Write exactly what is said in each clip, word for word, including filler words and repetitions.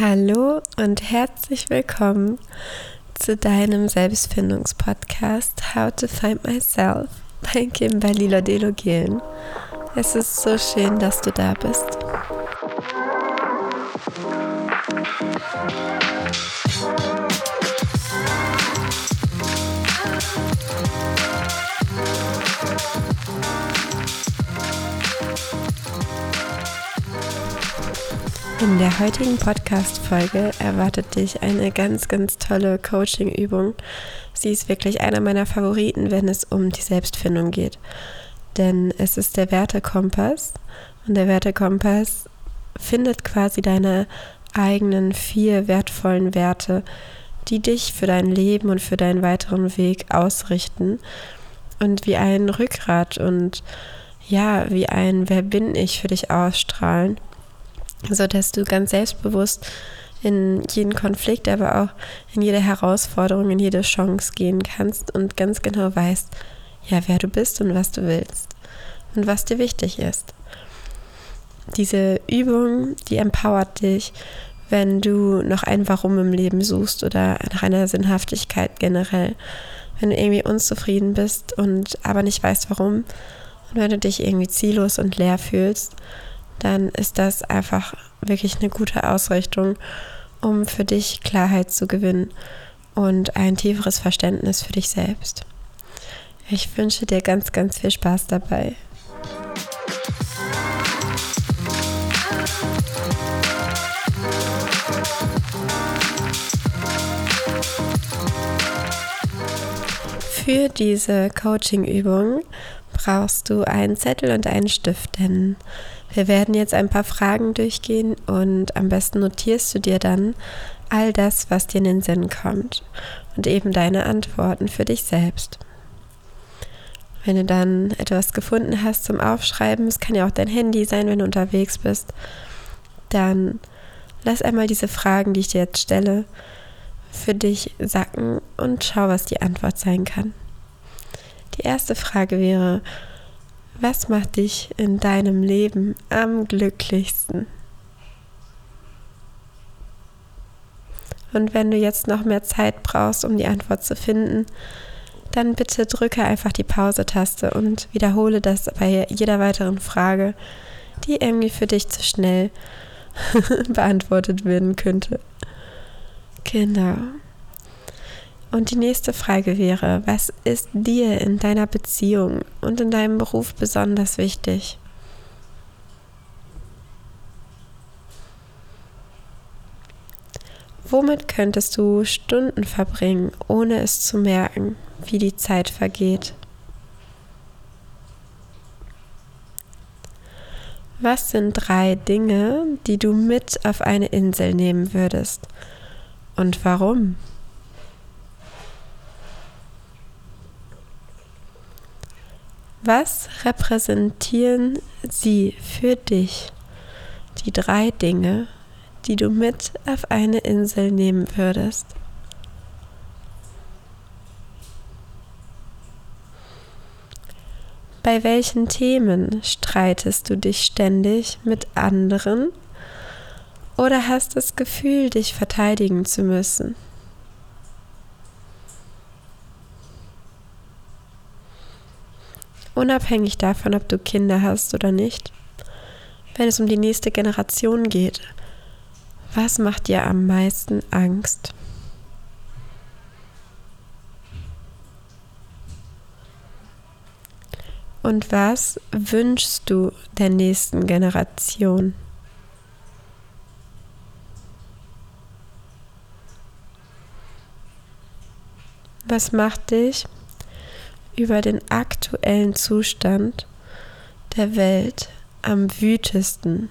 Hallo und herzlich willkommen zu deinem Selbstfindungspodcast How to find myself bei Kimberly Lordelo Gehlen. Es ist so schön, dass du da bist. In der heutigen Podcast-Folge erwartet dich eine ganz, ganz tolle Coaching-Übung. Sie ist wirklich einer meiner Favoriten, wenn es um die Selbstfindung geht. Denn es ist der Werte-Kompass. Und der Werte-Kompass findet quasi deine eigenen vier wertvollen Werte, die dich für dein Leben und für deinen weiteren Weg ausrichten. Und wie ein Rückgrat und ja, wie ein Wer bin ich für dich ausstrahlen. So dass du ganz selbstbewusst in jeden Konflikt, aber auch in jede Herausforderung, in jede Chance gehen kannst und ganz genau weißt, ja, wer du bist und was du willst und was dir wichtig ist. Diese Übung, die empowert dich, wenn du noch ein Warum im Leben suchst oder nach einer Sinnhaftigkeit generell. Wenn du irgendwie unzufrieden bist und aber nicht weißt, warum und wenn du dich irgendwie ziellos und leer fühlst, dann ist das einfach wirklich eine gute Ausrichtung, um für dich Klarheit zu gewinnen und ein tieferes Verständnis für dich selbst. Ich wünsche dir ganz, ganz viel Spaß dabei. Für diese Coaching-Übung brauchst du einen Zettel und einen Stift, denn wir werden jetzt ein paar Fragen durchgehen und am besten notierst du dir dann all das, was dir in den Sinn kommt und eben deine Antworten für dich selbst. Wenn du dann etwas gefunden hast zum Aufschreiben, es kann ja auch dein Handy sein, wenn du unterwegs bist, dann lass einmal diese Fragen, die ich dir jetzt stelle, für dich sacken und schau, was die Antwort sein kann. Die erste Frage wäre: Was macht dich in deinem Leben am glücklichsten? Und wenn du jetzt noch mehr Zeit brauchst, um die Antwort zu finden, dann bitte drücke einfach die Pause-Taste und wiederhole das bei jeder weiteren Frage, die irgendwie für dich zu schnell beantwortet werden könnte. Genau. Und die nächste Frage wäre: Was ist dir in deiner Beziehung und in deinem Beruf besonders wichtig? Womit könntest du Stunden verbringen, ohne es zu merken, wie die Zeit vergeht? Was sind drei Dinge, die du mit auf eine Insel nehmen würdest? Und warum? Was repräsentieren sie für dich, die drei Dinge, die du mit auf eine Insel nehmen würdest? Bei welchen Themen streitest du dich ständig mit anderen oder hast das Gefühl, dich verteidigen zu müssen? Unabhängig davon, ob du Kinder hast oder nicht, wenn es um die nächste Generation geht, was macht dir am meisten Angst? Und was wünschst du der nächsten Generation? Was macht dich über den aktuellen Zustand der Welt am wütesten?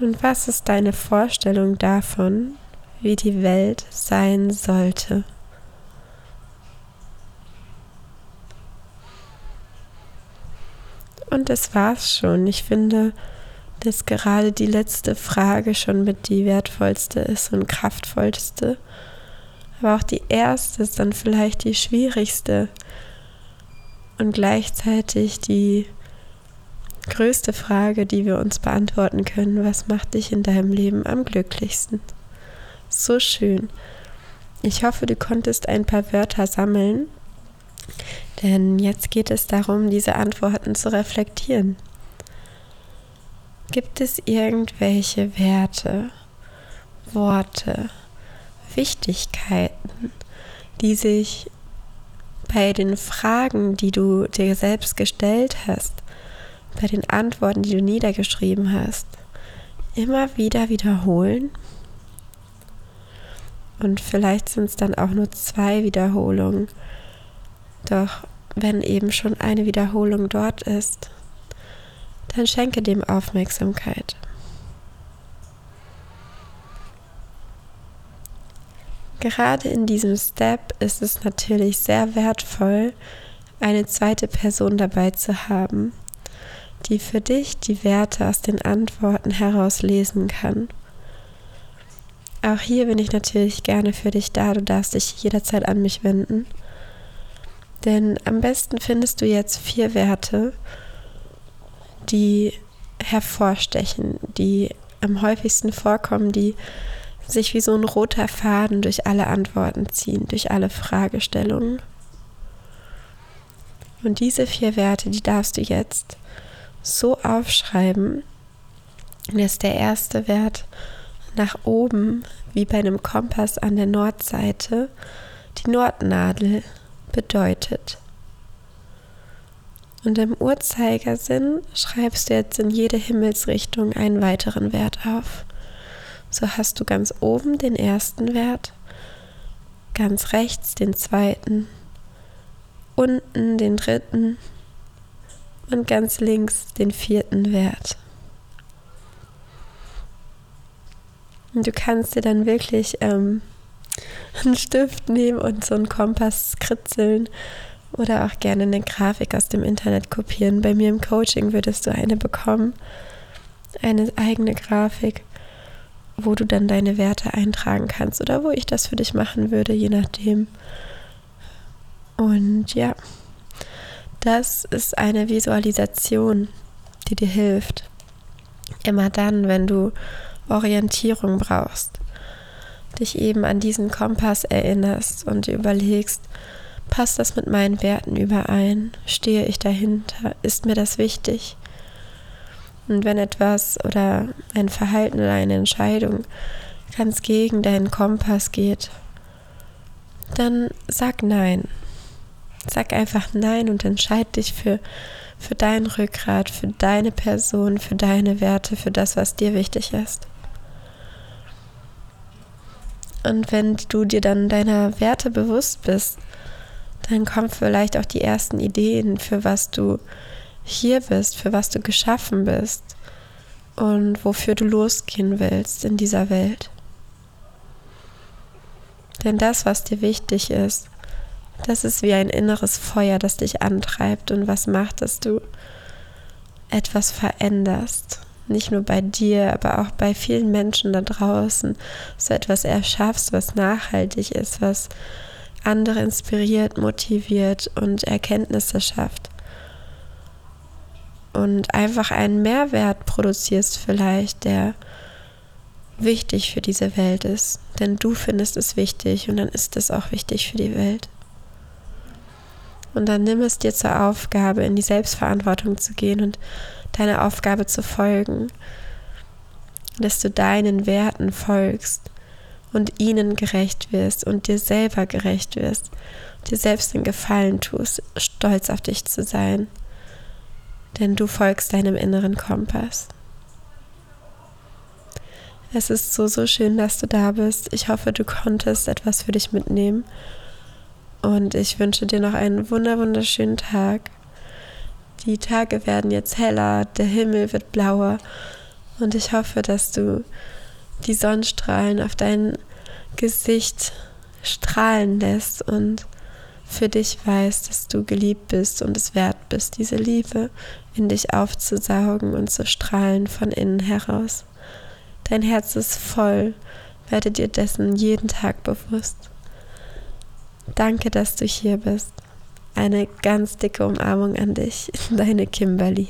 Und was ist deine Vorstellung davon, wie die Welt sein sollte? Und das war's schon. Ich finde, dass gerade die letzte Frage schon mit die wertvollste ist und kraftvollste. Aber auch die erste ist dann vielleicht die schwierigste. und gleichzeitig die größte Frage, die wir uns beantworten können: Was macht dich in deinem Leben am glücklichsten? So schön. Ich hoffe, du konntest ein paar Wörter sammeln, denn jetzt geht es darum, diese Antworten zu reflektieren. Gibt es irgendwelche Werte, Worte, Wichtigkeiten, die sich bei den Fragen, die du dir selbst gestellt hast, bei den Antworten, die du niedergeschrieben hast, immer wieder wiederholen? Und vielleicht sind es dann auch nur zwei Wiederholungen. Doch wenn eben schon eine Wiederholung dort ist, dann schenke dem Aufmerksamkeit. Gerade in diesem Step ist es natürlich sehr wertvoll, eine zweite Person dabei zu haben, die für dich die Werte aus den Antworten herauslesen kann. Auch hier bin ich natürlich gerne für dich da, du darfst dich jederzeit an mich wenden. Denn am besten findest du jetzt vier Werte, die hervorstechen, die am häufigsten vorkommen, die sich wie so ein roter Faden durch alle Antworten ziehen, durch alle Fragestellungen. Und diese vier Werte, die darfst du jetzt so aufschreiben, dass der erste Wert nach oben, wie bei einem Kompass an der Nordseite, die Nordnadel bedeutet. Und im Uhrzeigersinn schreibst du jetzt in jede Himmelsrichtung einen weiteren Wert auf. So hast du ganz oben den ersten Wert, ganz rechts den zweiten, unten den dritten und ganz links den vierten Wert. Und du kannst dir dann wirklich ähm, einen Stift nehmen und so einen Kompass kritzeln oder auch gerne eine Grafik aus dem Internet kopieren. Bei mir im Coaching würdest du eine bekommen, eine eigene Grafik, wo du dann deine Werte eintragen kannst oder wo ich das für dich machen würde, je nachdem. Und ja, das ist eine Visualisation, die dir hilft. Immer dann, wenn du Orientierung brauchst, dich eben an diesen Kompass erinnerst und dir überlegst, passt das mit meinen Werten überein? Stehe ich dahinter? Ist mir das wichtig? Und wenn etwas oder ein Verhalten oder eine Entscheidung ganz gegen deinen Kompass geht, dann sag nein. Sag einfach nein und entscheide dich für, für dein Rückgrat, für deine Person, für deine Werte, für das, was dir wichtig ist. Und wenn du dir dann deiner Werte bewusst bist, dann kommen vielleicht auch die ersten Ideen, für was du hier bist, für was du geschaffen bist und wofür du losgehen willst in dieser Welt. Denn das, was dir wichtig ist, das ist wie ein inneres Feuer, das dich antreibt. Und was macht, dass du etwas veränderst? Nicht nur bei dir, aber auch bei vielen Menschen da draußen. So etwas erschaffst, was nachhaltig ist, was andere inspiriert, motiviert und Erkenntnisse schafft. Und einfach einen Mehrwert produzierst vielleicht, der wichtig für diese Welt ist. Denn du findest es wichtig und dann ist es auch wichtig für die Welt. Und dann nimm es dir zur Aufgabe, in die Selbstverantwortung zu gehen und deiner Aufgabe zu folgen, dass du deinen Werten folgst und ihnen gerecht wirst und dir selber gerecht wirst, dir selbst den Gefallen tust, stolz auf dich zu sein, denn du folgst deinem inneren Kompass. Es ist so, so schön, dass du da bist. Ich hoffe, du konntest etwas für dich mitnehmen. Und ich wünsche dir noch einen wunderschönen Tag. Die Tage werden jetzt heller, der Himmel wird blauer und ich hoffe, dass du die Sonnenstrahlen auf dein Gesicht strahlen lässt und für dich weißt, dass du geliebt bist und es wert bist, diese Liebe in dich aufzusaugen und zu strahlen von innen heraus. Dein Herz ist voll, werde dir dessen jeden Tag bewusst. Danke, dass du hier bist. Eine ganz dicke Umarmung an dich, deine Kimberly.